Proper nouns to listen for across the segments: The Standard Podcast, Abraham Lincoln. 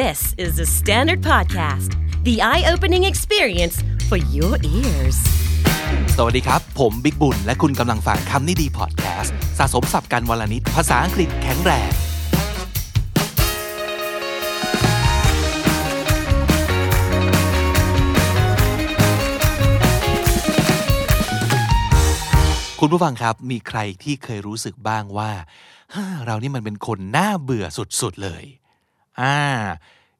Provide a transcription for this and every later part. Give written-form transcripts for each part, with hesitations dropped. This is the Standard Podcast, the eye-opening experience for your ears. สวัสดีครับผมบิ๊กบุญและคุณกำลังฟังคำนี้ดีพอดแคสต์สะสมศัพท์กันวลนิดภาษาอังกฤษแข็งแรงคุณผู้ฟังครับมีใครที่เคยรู้สึกบ้างว่าเรานี่มันเป็นคนน่าเบื่อสุดๆเลย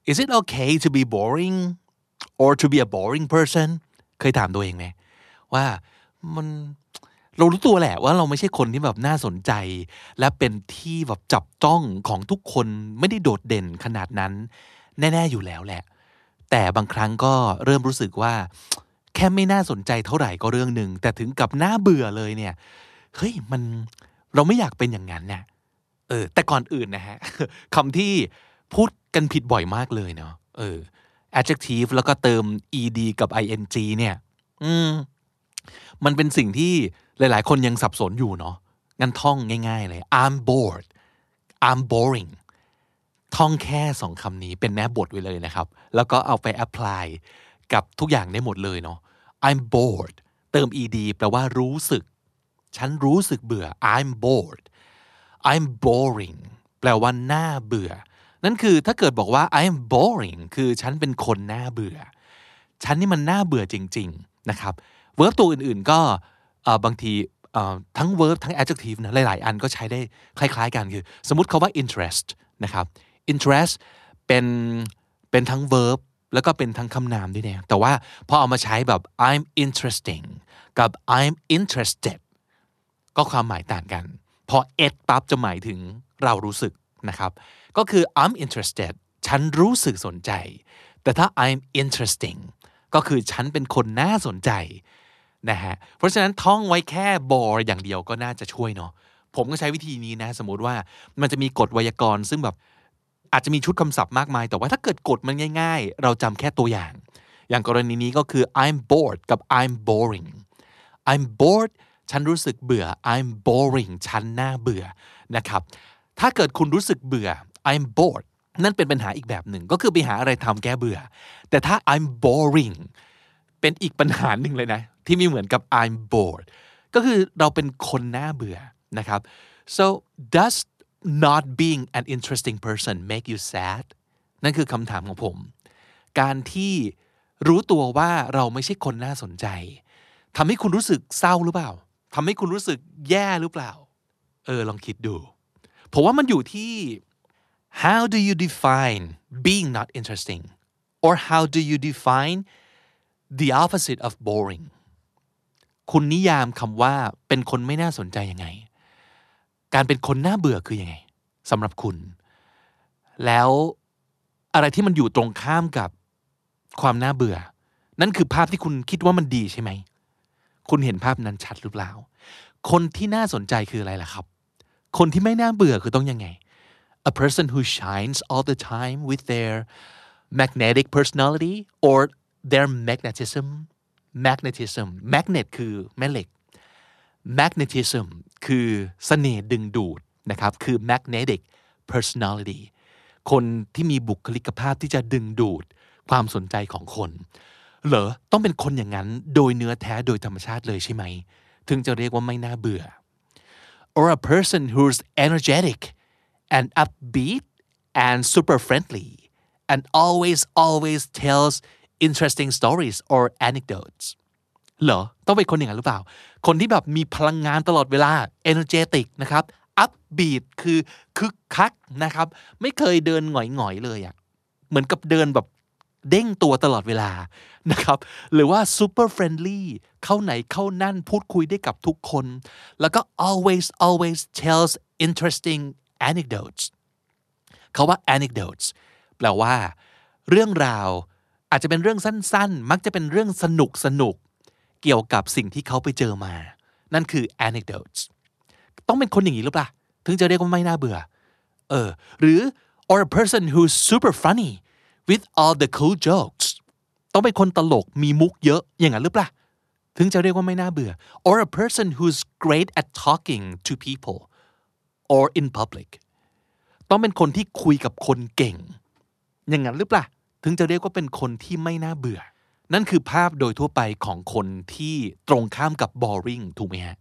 Is it okay to be boring or to be a boring person เคยถามตัวเองไหมว่ามันเรารู้ตัวแหละว่าเราไม่ใช่คนที่แบบน่าสนใจและเป็นที่แบบจับจ้องของทุกคนไม่ได้โดดเด่นขนาดนั้นแน่ๆอยู่แล้วแหละแต่บางครั้งก็เริ่มรู้สึกว่าแค่ไม่น่าสนใจเท่าไหร่ก็เรื่องนึงแต่ถึงกับน่าเบื่อเลยเนี่ยเฮ้ยมันเราไม่อยากเป็นอย่างนั้นเนี่ยแต่ก่อนอื่นนะฮะคำที่พูดกันผิดบ่อยมากเลยเนาะadjective แล้วก็เติม ed กับ ing เนี่ยมันเป็นสิ่งที่หลายๆคนยังสับสนอยู่เนาะงั้นท่องง่ายๆเลย I'm bored I'm boring ท่องแค่สองคำนี้เป็นแม่บทไว้เลยนะครับแล้วก็เอาไป apply กับทุกอย่างได้หมดเลยเนาะ I'm bored เติม ed แปลว่ารู้สึกฉันรู้สึกเบื่อ I'm bored I'm boring แปลว่าน่าเบื่อนั่นคือถ้าเกิดบอกว่า I'm boring คือฉันเป็นคนน่าเบื่อฉันนี่มันน่าเบื่อจริงๆนะครับเวิร์บตัวอื่นๆก็บางทีทั้งเวิร์บทั้ง adjective นะหลายๆอันก็ใช้ได้คล้ายๆกันคือสมมุติคำว่า interest นะครับ interest เป็นทั้งเวิร์บแล้วก็เป็นทั้งคำนามด้วยนะแต่ว่าพอเอามาใช้แบบ I'm interesting กับ I'm interested ก็ความหมายต่างกันพอ it ปั๊บจะหมายถึงเรารู้สึกนะครับก็คือ I'm interested ฉันรู้สึกสนใจแต่ถ้า I'm interesting ก็คือฉันเป็นคนน่าสนใจนะฮะเพราะฉะนั้นท่องไว้แค่ bored อย่างเดียวก็น่าจะช่วยเนาะผมก็ใช้วิธีนี้นะสมมุติว่ามันจะมีกฎไวยากรณ์ซึ่งแบบอาจจะมีชุดคำศัพท์มากมายแต่ว่าถ้าเกิดกฎมันง่ายๆเราจำแค่ตัวอย่างอย่างกรณีนี้ก็คือ I'm bored กับ I'm boring I'm bored ฉันรู้สึกเบื่อ I'm boring ฉันน่าเบื่อนะครับถ้าเกิดคุณรู้สึกเบื่อ I'm bored นั่นเป็นปัญหาอีกแบบหนึ่งก็คือไปหาอะไรทำแก้เบื่อแต่ถ้า I'm boring เป็นอีกปัญหาหนึ่งเลยนะที่ไม่เหมือนกับ I'm bored ก็คือเราเป็นคนน่าเบื่อนะครับ so does not being an interesting person make you sad นั่นคือคำถามของผมการที่รู้ตัวว่าเราไม่ใช่คนน่าสนใจทำให้คุณรู้สึกเศร้าหรือเปล่าทำให้คุณรู้สึกแย่หรือเปล่าลองคิดดูผมว่ามันอยู่ที่ how do you define being not interesting or how do you define the opposite of boring คุณนิยามคำว่าเป็นคนไม่น่าสนใจยังไงการเป็นคนน่าเบื่อคือยังไงสำหรับคุณแล้วอะไรที่มันอยู่ตรงข้ามกับความน่าเบื่อนั่นคือภาพที่คุณคิดว่ามันดีใช่ไหมคุณเห็นภาพนั้นชัดหรือเปล่าคนที่น่าสนใจคืออะไรล่ะครับคนที่ไม่น่าเบื่อคือต้องยังไง A person who shines all the time with their magnetic personality or their magnetism คือแม่เหล็ก magnetism คือเสน่ห์ดึงดูดนะครับคือ magnetic personality คนที่มีบุคลิกภาพที่จะดึงดูดความสนใจของคนเหรอต้องเป็นคนอย่างนั้นโดยเนื้อแท้โดยธรรมชาติเลยใช่ไหมถึงจะเรียกว่าไม่น่าเบื่อor a person who's energetic and upbeat and super friendly and always tells interesting stories or anecdotes เหรอต้องเป็นคนอย่างนั้นหรือเปล่าคนที่แบบมีพลังงานตลอดเวลา energetic นะครับ upbeat คือคึกคักนะครับไม่เคยเดินหงอยๆเลยอะเหมือนกับเดินแบบเด้งตัวตลอดเวลานะครับหรือว่า super friendly เข้าไหนเข้านั่นพูดคุยได้กับทุกคนแล้วก็ always tells interesting anecdotes เขาว่า anecdotes แปลว่าเรื่องราวอาจจะเป็นเรื่องสั้นๆมักจะเป็นเรื่องสนุกเกี่ยวกับสิ่งที่เขาไปเจอมานั่นคือ anecdotes ต้องเป็นคนอย่างนี้หรือเปล่าถึงจะเรียกว่าไม่น่าเบื่อหรือ or a person who's super funny with all the cool jokes ต้องเป็นคนตลกมีมุกเยอะอย่างนั้นหรือเปล่าถึงจะเรียกว่าไม่น่าเบื่อ or a person who's great at talking to people or in public ต้องเป็นคนที่คุยกับคนเก่ง อย่างนั้นหรือเปล่าถึงจะเรียกว่าเป็นคนที่ไม่น่าเบื่อนั่นคือภาพโดยทั่วไปของคนที่ตรงข้ามกับ boring ถูกไหมฮะ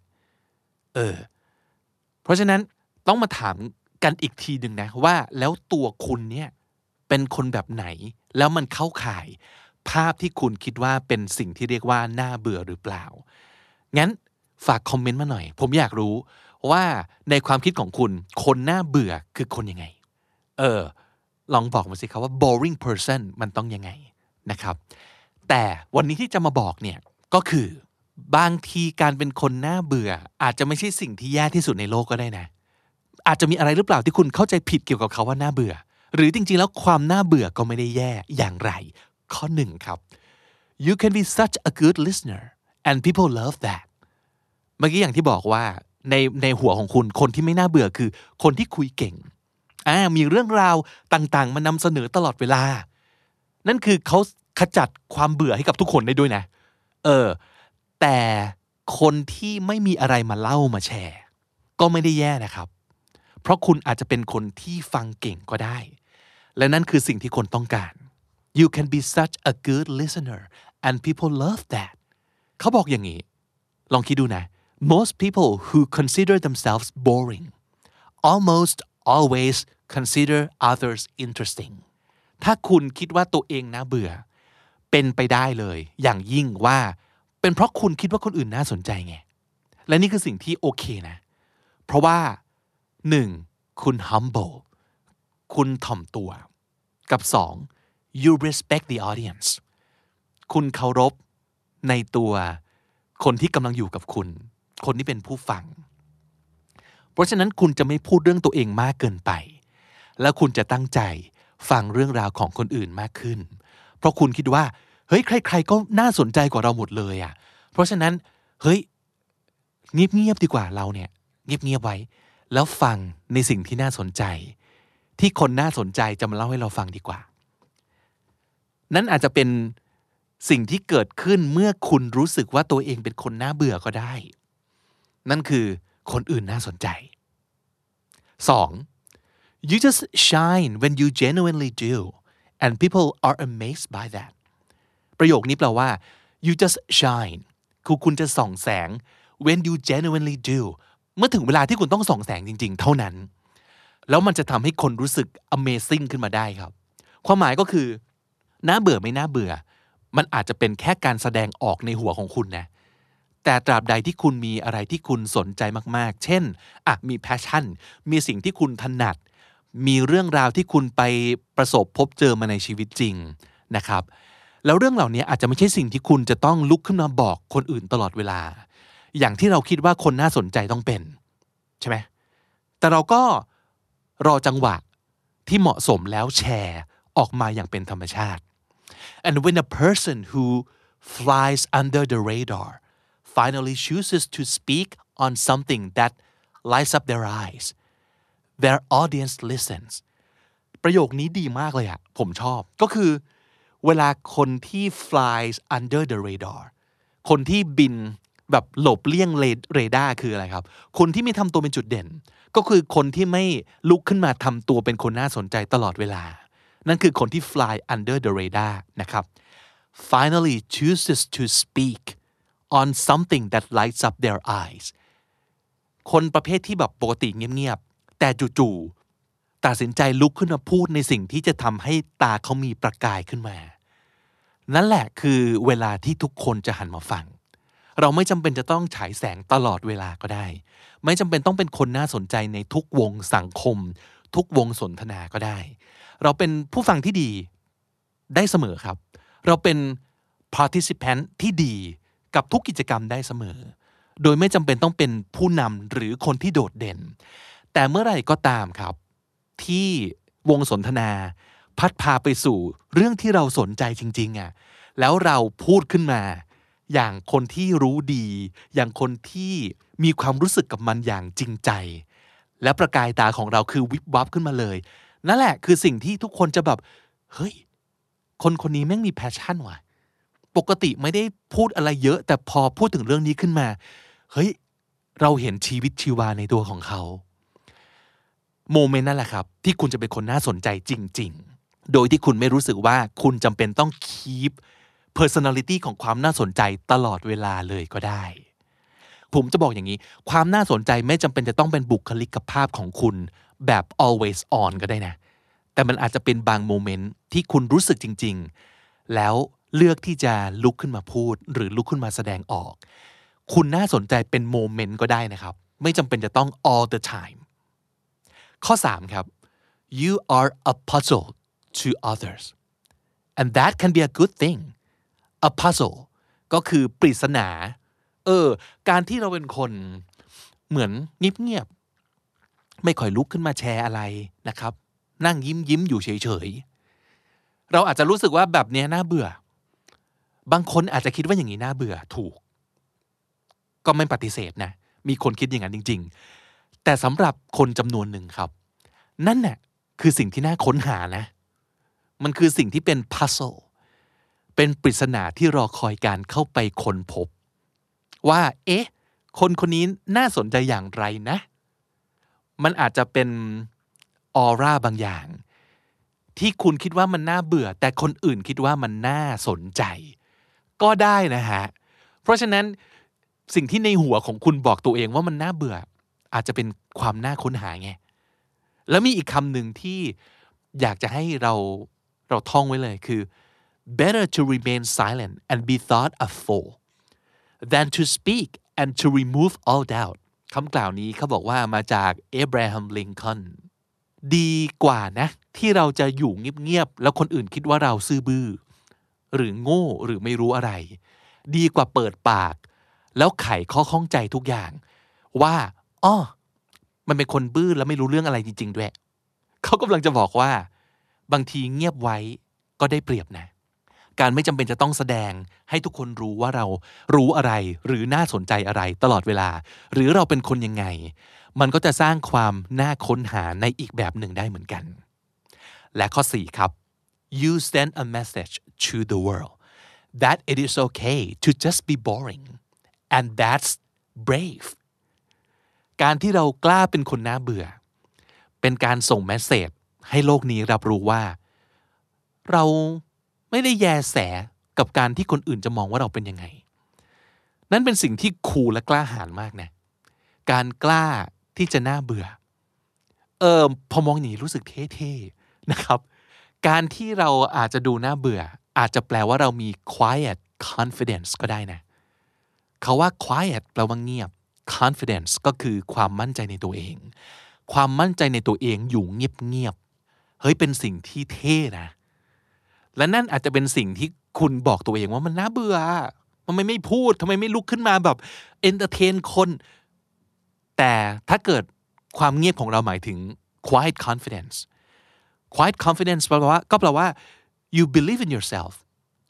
เพราะฉะนั้นต้องมาถามกันอีกทีหนึ่งนะว่าแล้วตัวคุณเนี่ยเป็นคนแบบไหนแล้วมันเข้าข่ายภาพที่คุณคิดว่าเป็นสิ่งที่เรียกว่าน่าเบื่อหรือเปล่างั้นฝากคอมเมนต์มาหน่อยผมอยากรู้ว่าในความคิดของคุณคนน่าเบื่อคือคนยังไงลองบอกมาสิครับว่า boring person มันต้องยังไงนะครับแต่วันนี้ที่จะมาบอกเนี่ยก็คือบางทีการเป็นคนน่าเบื่ออาจจะไม่ใช่สิ่งที่แย่ที่สุดในโลกก็ได้นะอาจจะมีอะไรหรือเปล่าที่คุณเข้าใจผิดเกี่ยวกับเขาว่าน่าเบื่อหรือจริงๆแล้วความน่าเบื่อก็ไม่ได้แย่อย่างไรข้อหนึ่งครับ you can be such a good listener and people love that เมื่อกี้อย่างที่บอกว่าในหัวของคุณคนที่ไม่น่าเบื่อคือคนที่คุยเก่งมีเรื่องราวต่างๆมานำเสนอตลอดเวลานั่นคือเขาขจัดความเบื่อให้กับทุกคนได้ด้วยนะแต่คนที่ไม่มีอะไรมาเล่ามาแชร์ก็ไม่ได้แย่นะครับเพราะคุณอาจจะเป็นคนที่ฟังเก่งก็ได้และนั่นคือสิ่งที่คนต้องการ You can be such a good listener and people love that เขาบอกอย่างนี้ลองคิดดูนะ Most people who consider themselves boring almost always consider others interesting ถ้าคุณคิดว่าตัวเองน่าเบื่อเป็นไปได้เลยอย่างยิ่งว่าเป็นเพราะคุณคิดว่าคนอื่นน่าสนใจไงและนี่คือสิ่งที่โอเคนะเพราะว่า1คุณ humble คุณถ่อมตัวกับ2 you respect the audience คุณเคารพในตัวคนที่กำลังอยู่กับคุณคนที่เป็นผู้ฟังเพราะฉะนั้นคุณจะไม่พูดเรื่องตัวเองมากเกินไปและคุณจะตั้งใจฟังเรื่องราวของคนอื่นมากขึ้นเพราะคุณคิดว่าเฮ้ยใครๆก็น่าสนใจกว่าเราหมดเลยอ่ะเพราะฉะนั้นเฮ้ยเงียบๆดีกว่าเราเนี่ยเงียบๆไว้แล้วฟังในสิ่งที่น่าสนใจที่คนน่าสนใจจะมาเล่าให้เราฟังดีกว่านั่นอาจจะเป็นสิ่งที่เกิดขึ้นเมื่อคุณรู้สึกว่าตัวเองเป็นคนน่าเบื่อก็ได้นั่นคือคนอื่นน่าสนใจ2 you just shine when you genuinely do and people are amazed by that ประโยคนี้แปลว่า you just shine คือคุณจะส่องแสง when you genuinely doเมื่อถึงเวลาที่คุณต้องส่องแสงจริงๆเท่านั้นแล้วมันจะทำให้คนรู้สึก Amazing ขึ้นมาได้ครับความหมายก็คือน่าเบื่อไม่น่าเบื่อมันอาจจะเป็นแค่การแสดงออกในหัวของคุณนะแต่ตราบใดที่คุณมีอะไรที่คุณสนใจมากๆเช่นมี passion มีสิ่งที่คุณถนัดมีเรื่องราวที่คุณไปประสบพบเจอมาในชีวิตจริงนะครับแล้วเรื่องเหล่านี้อาจจะไม่ใช่สิ่งที่คุณจะต้องลุกขึ้นมาบอกคนอื่นตลอดเวลาอย่างที่เราคิดว่าคนน่าสนใจต้องเป็นใช่ไหมแต่เราก็รอจังหวะที่เหมาะสมแล้วแชร์ออกมาอย่างเป็นธรรมชาติ and when a person who flies under the radar finally chooses to speak on something that lights up their eyes their audience listens ประโยคนี้ดีมากเลยอะผมชอบก็คือเวลาคนที่ flies under the radar คนที่บินแบบหลบเลี่ยงเรดาร์คืออะไรครับคนที่ไม่ทำตัวเป็นจุดเด่นก็คือคนที่ไม่ลุกขึ้นมาทำตัวเป็นคนน่าสนใจตลอดเวลานั่นคือคนที่ fly under the radar นะครับ finally chooses to speak on something that lights up their eyes คนประเภทที่แบบปกติเงียบๆแต่จู่ๆตัดสินใจลุกขึ้นมาพูดในสิ่งที่จะทำให้ตาเขามีประกายขึ้นมานั่นแหละคือเวลาที่ทุกคนจะหันมาฟังเราไม่จำเป็นจะต้องฉายแสงตลอดเวลาก็ได้ไม่จำเป็นต้องเป็นคนน่าสนใจในทุกวงสังคมทุกวงสนทนาก็ได้เราเป็นผู้ฟังที่ดีได้เสมอครับเราเป็น participant ที่ดีกับทุกกิจกรรมได้เสมอโดยไม่จำเป็นต้องเป็นผู้นำหรือคนที่โดดเด่นแต่เมื่อไหร่ก็ตามครับที่วงสนทนาพัดพาไปสู่เรื่องที่เราสนใจจริงๆแล้วเราพูดขึ้นมาอย่างคนที่รู้ดีอย่างคนที่มีความรู้สึกกับมันอย่างจริงใจและประกายตาของเราคือวิบวับขึ้นมาเลยนั่นแหละคือสิ่งที่ทุกคนจะแบบเฮ้ยคนนี้แม่งมีแพชชั่นว่ะปกติไม่ได้พูดอะไรเยอะแต่พอพูดถึงเรื่องนี้ขึ้นมาเฮ้ยเราเห็นชีวิตชีวาในตัวของเขาโมเมนต์นั่นแหละครับที่คุณจะเป็นคนน่าสนใจจริงๆ โดยที่คุณไม่รู้สึกว่าคุณจำเป็นต้อง keep personality ของความน่าสนใจตลอดเวลาเลยก็ได้ผมจะบอกอย่างนี้ความน่าสนใจไม่จำเป็นจะต้องเป็นบุคลิกภาพของคุณแบบ always on ก็ได้นะแต่มันอาจจะเป็นบางโมเมนต์ที่คุณรู้สึกจริงๆแล้วเลือกที่จะลุกขึ้นมาพูดหรือลุกขึ้นมาแสดงออกคุณน่าสนใจเป็นโมเมนต์ก็ได้นะครับไม่จำเป็นจะต้อง all the time ข้อ3ครับ you are a puzzle to others and that can be a good thing a puzzle ก็คือปริศนาการที่เราเป็นคนเหมือนเงียบๆไม่ค่อยลุกขึ้นมาแชร์อะไรนะครับนั่งยิ้มๆอยู่เฉยๆเราอาจจะรู้สึกว่าแบบนี้น่าเบื่อบางคนอาจจะคิดว่าอย่างนี้น่าเบื่อถูกก็ไม่ปฏิเสธนะมีคนคิดอย่างนั้นจริงๆแต่สำหรับคนจำนวนหนึ่งครับนั่นน่ะคือสิ่งที่น่าค้นหานะมันคือสิ่งที่เป็น puzzle เป็นปริศนาที่รอคอยการเข้าไปค้นพบว่าคนคนนี้น่าสนใจอย่างไรนะมันอาจจะเป็นออร่าบางอย่างที่คุณคิดว่ามันน่าเบื่อแต่คนอื่นคิดว่ามันน่าสนใจก็ได้นะฮะเพราะฉะนั้นสิ่งที่ในหัวของคุณบอกตัวเองว่ามันน่าเบื่ออาจจะเป็นความน่าค้นหาไงแล้วมีอีกคำหนึ่งที่อยากจะให้เราท่องไว้เลยคือ better to remain silent and be thought a fool than to speak and to remove all doubt คำกล่าวนี้เขาบอกว่ามาจาก Abraham Lincoln ดีกว่านะที่เราจะอยู่เงียบๆแล้วคนอื่นคิดว่าเราซื่อบื้อหรือโง่หรือไม่รู้อะไรดีกว่าเปิดปากแล้วไขข้อข้องใจทุกอย่างว่ามันเป็นคนบื้อแล้วไม่รู้เรื่องอะไรจริงๆด้วยเขากำลังจะบอกว่าบางทีเงียบไว้ก็ได้เปรียบนะการไม่จำเป็นจะต้องแสดงให้ทุกคนรู้ว่าเรารู้อะไรหรือน่าสนใจอะไรตลอดเวลาหรือเราเป็นคนยังไงมันก็จะสร้างความน่าค้นหาในอีกแบบหนึ่งได้เหมือนกันและข้อ4ครับ you send a message to the world that it is okay to just be boring and that's brave การที่เรากล้าเป็นคนน่าเบื่อเป็นการส่งเมสเสจให้โลกนี้รับรู้ว่าเราไม่ได้แยแสกับการที่คนอื่นจะมองว่าเราเป็นยังไงนั่นเป็นสิ่งที่คูลและกล้าหาญมากนะการกล้าที่จะน่าเบื่อพอมองอย่างนี้รู้สึกเท่ๆนะครับการที่เราอาจจะดูน่าเบื่ออาจจะแปลว่าเรามี quiet confidence ก็ได้นะเขาว่า quiet แปลว่าเงียบ confidence ก็คือความมั่นใจในตัวเองความมั่นใจในตัวเองอยู่เงียบๆเฮ้ยเป็นสิ่งที่เท่นะและนั่นอาจจะเป็นสิ่งที่คุณบอกตัวเองว่ามันน่าเบื่อมันไม่พูดทำไมไม่ลุกขึ้นมาแบบเอนเตอร์เทนคนแต่ถ้าเกิดความเงียบของเราหมายถึง quiet confidence quiet confidence แปลว่า you believe in yourself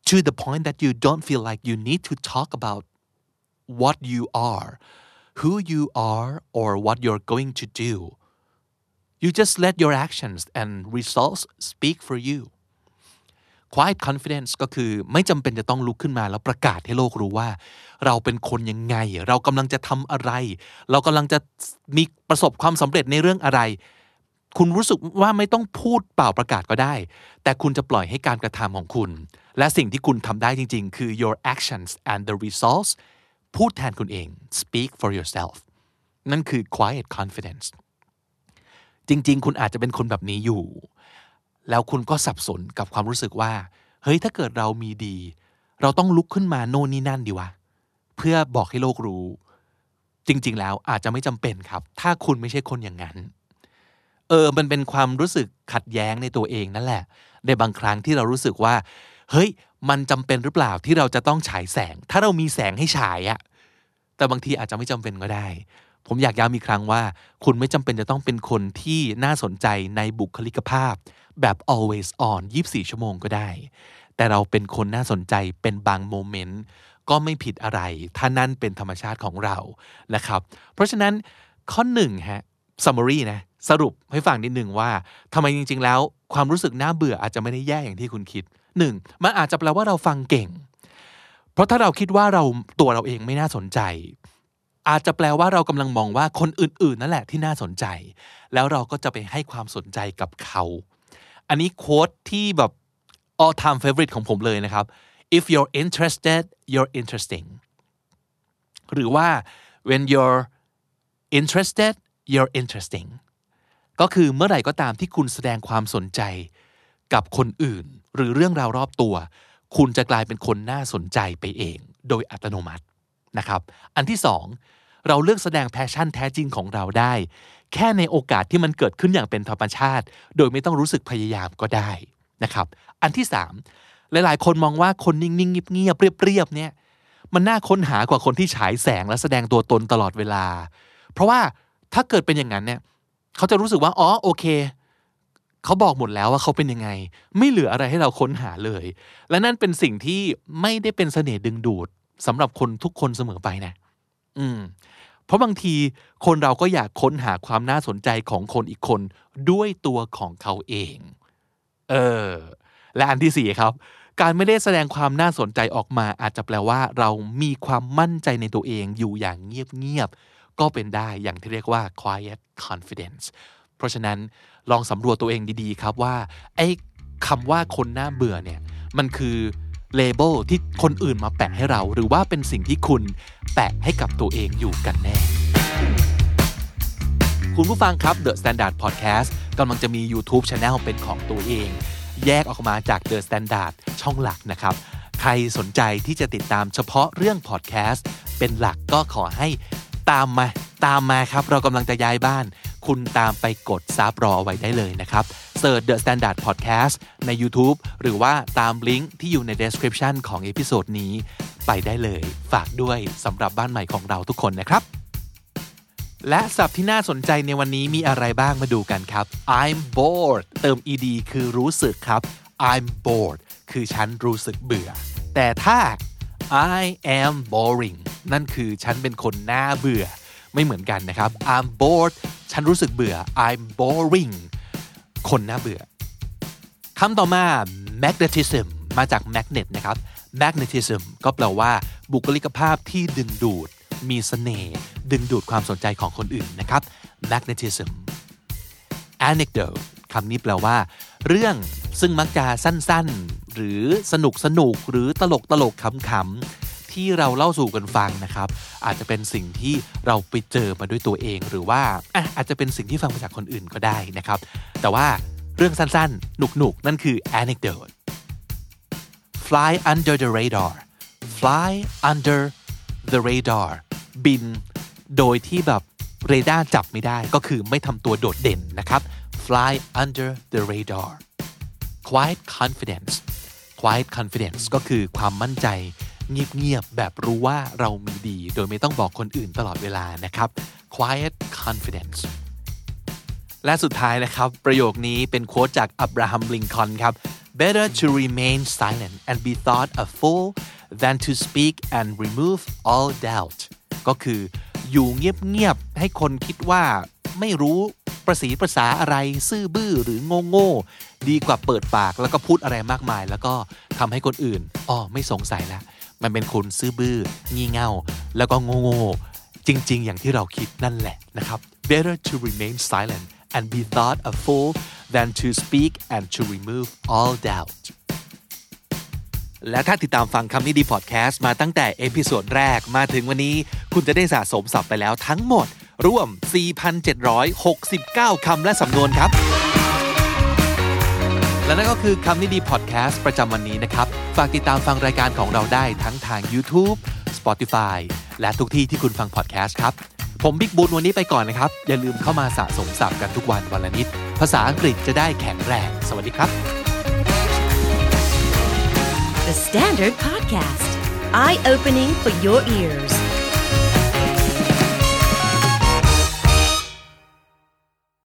to the point that you don't feel like you need to talk about what you are who you are or what you're going to do you just let your actions and results speak for you quiet confidence ก็คือไม่จำเป็นจะต้องลุกขึ้นมาแล้วประกาศให้โลกรู้ว่าเราเป็นคนยังไงเรากำลังจะทำอะไรเรากำลังจะมีประสบความสำเร็จในเรื่องอะไรคุณรู้สึกว่าไม่ต้องพูดเปล่าประกาศก็ได้แต่คุณจะปล่อยให้การกระทำของคุณและสิ่งที่คุณทำได้จริงๆคือ your actions and the results พูดแทนคุณเอง speak for yourself นั่นคือ quiet confidence จริงๆคุณอาจจะเป็นคนแบบนี้อยู่แล้วคุณก็สับสนกับความรู้สึกว่าเฮ้ยถ้าเกิดเรามีดีเราต้องลุกขึ้นมาโน่นนี่นั่นดีวะเพื่อบอกให้โลกรู้จริงๆแล้วอาจจะไม่จำเป็นครับถ้าคุณไม่ใช่คนอย่างนั้นมันเป็นความรู้สึกขัดแย้งในตัวเองนั่นแหละในบางครั้งที่เรารู้สึกว่าเฮ้ยมันจำเป็นหรือเปล่าที่เราจะต้องฉายแสงถ้าเรามีแสงให้ฉายอะแต่บางทีอาจจะไม่จำเป็นก็ได้ผมอยากย้ำอีกครั้งว่าคุณไม่จำเป็นจะต้องเป็นคนที่น่าสนใจในบุคลิกภาพแบบ always on 24 ชั่วโมงก็ได้แต่เราเป็นคนน่าสนใจเป็นบางโมเมนต์ก็ไม่ผิดอะไรถ้านั่นเป็นธรรมชาติของเรานะครับเพราะฉะนั้นข้อ1ฮะ summary นะสรุปให้ฟังนิดนึงว่าทำไมจริงๆแล้วความรู้สึกน่าเบื่ออาจจะไม่ได้แย่อย่างที่คุณคิด1มันอาจจะแปลว่าเราฟังเก่งเพราะถ้าเราคิดว่าตัวเราเองไม่น่าสนใจอาจจะแปลว่าเรากำลังมองว่าคนอื่นๆนั่นแหละที่น่าสนใจแล้วเราก็จะไปให้ความสนใจกับเขา อันนี้โค้ดที่แบบ all time favorite ของผมเลยนะครับ if you're interested you're interesting หรือว่า when you're interested you're interesting ก็คือเมื่อไหร่ก็ตามที่คุณแสดงความสนใจกับคนอื่นหรือเรื่องราวรอบตัวคุณจะกลายเป็นคนน่าสนใจไปเองโดยอัตโนมัตินะครับอันที่สองเราเลือกแสดงแพชชั่นแท้จริงของเราได้แค่ในโอกาสที่มันเกิดขึ้นอย่างเป็นธรรมชาติโดยไม่ต้องรู้สึกพยายามก็ได้นะครับอันที่สามหลายๆคนมองว่าคนนิ่งๆเงียบๆเรียบๆเนี่ยมันน่าค้นหากว่าคนที่ฉายแสงและแสดงตัวตนตลอดเวลาเพราะว่าถ้าเกิดเป็นอย่างนั้นเนี่ยเขาจะรู้สึกว่าอ๋อโอเคเขาบอกหมดแล้วว่าเขาเป็นยังไงไม่เหลืออะไรให้เราค้นหาเลยและนั่นเป็นสิ่งที่ไม่ได้เป็นเสน่ห์ดึงดูดสำหรับคนทุกคนเสมอไปนะเพราะบางทีคนเราก็อยากค้นหาความน่าสนใจของคนอีกคนด้วยตัวของเขาเองและอันที่สี่ครับการไม่ได้แสดงความน่าสนใจออกมาอาจจะแปลว่าเรามีความมั่นใจในตัวเองอยู่อย่างเงียบๆก็เป็นได้อย่างที่เรียกว่า quiet confidence เพราะฉะนั้นลองสำรวจตัวเองดีๆครับว่าไอ้คำว่าคนน่าเบื่อเนี่ยมันคือเลเบลที่คนอื่นมาแปะให้เราหรือว่าเป็นสิ่งที่คุณแปะให้กับตัวเองอยู่กันแน่คุณผู้ฟังครับ The Standard Podcast กำลังจะมี YouTube Channel เป็นของตัวเองแยกออกมาจาก The Standard ช่องหลักนะครับใครสนใจที่จะติดตามเฉพาะเรื่อง Podcast เป็นหลักก็ขอให้ตามมาครับเรากำลังจะย้ายบ้านคุณตามไปกดซับรอไว้ได้เลยนะครับเสิร์ช The Standard Podcast ใน YouTube หรือว่าตามลิงก์ที่อยู่ใน description ของเอพิโซดนี้ไปได้เลยฝากด้วยสำหรับบ้านใหม่ของเราทุกคนนะครับและศัพท์ที่น่าสนใจในวันนี้มีอะไรบ้างมาดูกันครับ I'm bored เติม ed คือรู้สึกครับ I'm bored คือฉันรู้สึกเบื่อแต่ถ้า I am boring นั่นคือฉันเป็นคนน่าเบื่อไม่เหมือนกันนะครับ I'm bored ฉันรู้สึกเบื่อ I'm boring คนน่าเบื่อคำต่อมา magnetism มาจาก magnet นะครับ magnetism ก็แปลว่าบุคลิกภาพที่ดึงดูดมีเสน่ห์ดึงดูดความสนใจของคนอื่นนะครับ magnetism anecdote คำนี้แปลว่าเรื่องซึ่งมักจะสั้นๆหรือสนุกหรือตลกขำๆที่เราเล่าสู่กันฟังนะครับอาจจะเป็นสิ่งที่เราไปเจอมาด้วยตัวเองหรือว่าอาจจะเป็นสิ่งที่ฟังมาจากคนอื่นก็ได้นะครับแต่ว่าเรื่องสั้นๆหนุกนั่นคือ anecdote fly under the radar fly under the radar บินโดยที่แบบเรดาร์จับไม่ได้ก็คือไม่ทำตัวโดดเด่นนะครับ fly under the radar quiet confidence ก็คือความมั่นใจเงียบๆแบบรู้ว่าเรามีดีโดยไม่ต้องบอกคนอื่นตลอดเวลานะครับ quiet confidence และสุดท้ายนะครับประโยคนี้เป็นโค้ดจาก Abraham Lincoln ครับ better to remain silent and be thought a fool than to speak and remove all doubt ก็คืออยู่เงียบๆให้คนคิดว่าไม่รู้ประสีประสาอะไรซื่อบื้อหรือโง่ดีกว่าเปิดปากแล้วก็พูดอะไรมากมายแล้วก็ทำให้คนอื่นไม่สงสัยละมันเป็นคนซื่อบื้องี่เง่าแล้วก็โง่ๆจริงๆอย่างที่เราคิดนั่นแหละนะครับ better to remain silent and be thought a fool than to speak and to remove all doubt และถ้าติดตามฟังคำนี้ดีพอดแคสต์มาตั้งแต่เอพิโซดแรกมาถึงวันนี้คุณจะได้สะสมศัพท์ไปแล้วทั้งหมดรวม 4,769 คำและสำนวนครับและนั่นก็คือคำนี้ดีพอดแคสต์ประจำวันนี้นะครับฝากติดตามฟังรายการของเราได้ทั้งทาง YouTube Spotify และทุกที่ที่คุณฟังพอดแคสต์ครับผมบิ๊กบุญวันนี้ไปก่อนนะครับอย่าลืมเข้ามาสะสมศัพท์กันทุกวันวันละนิดภาษาอังกฤษจะได้แข็งแรงสวัสดีครับ The Standard Podcast Eye Opening for Your Ears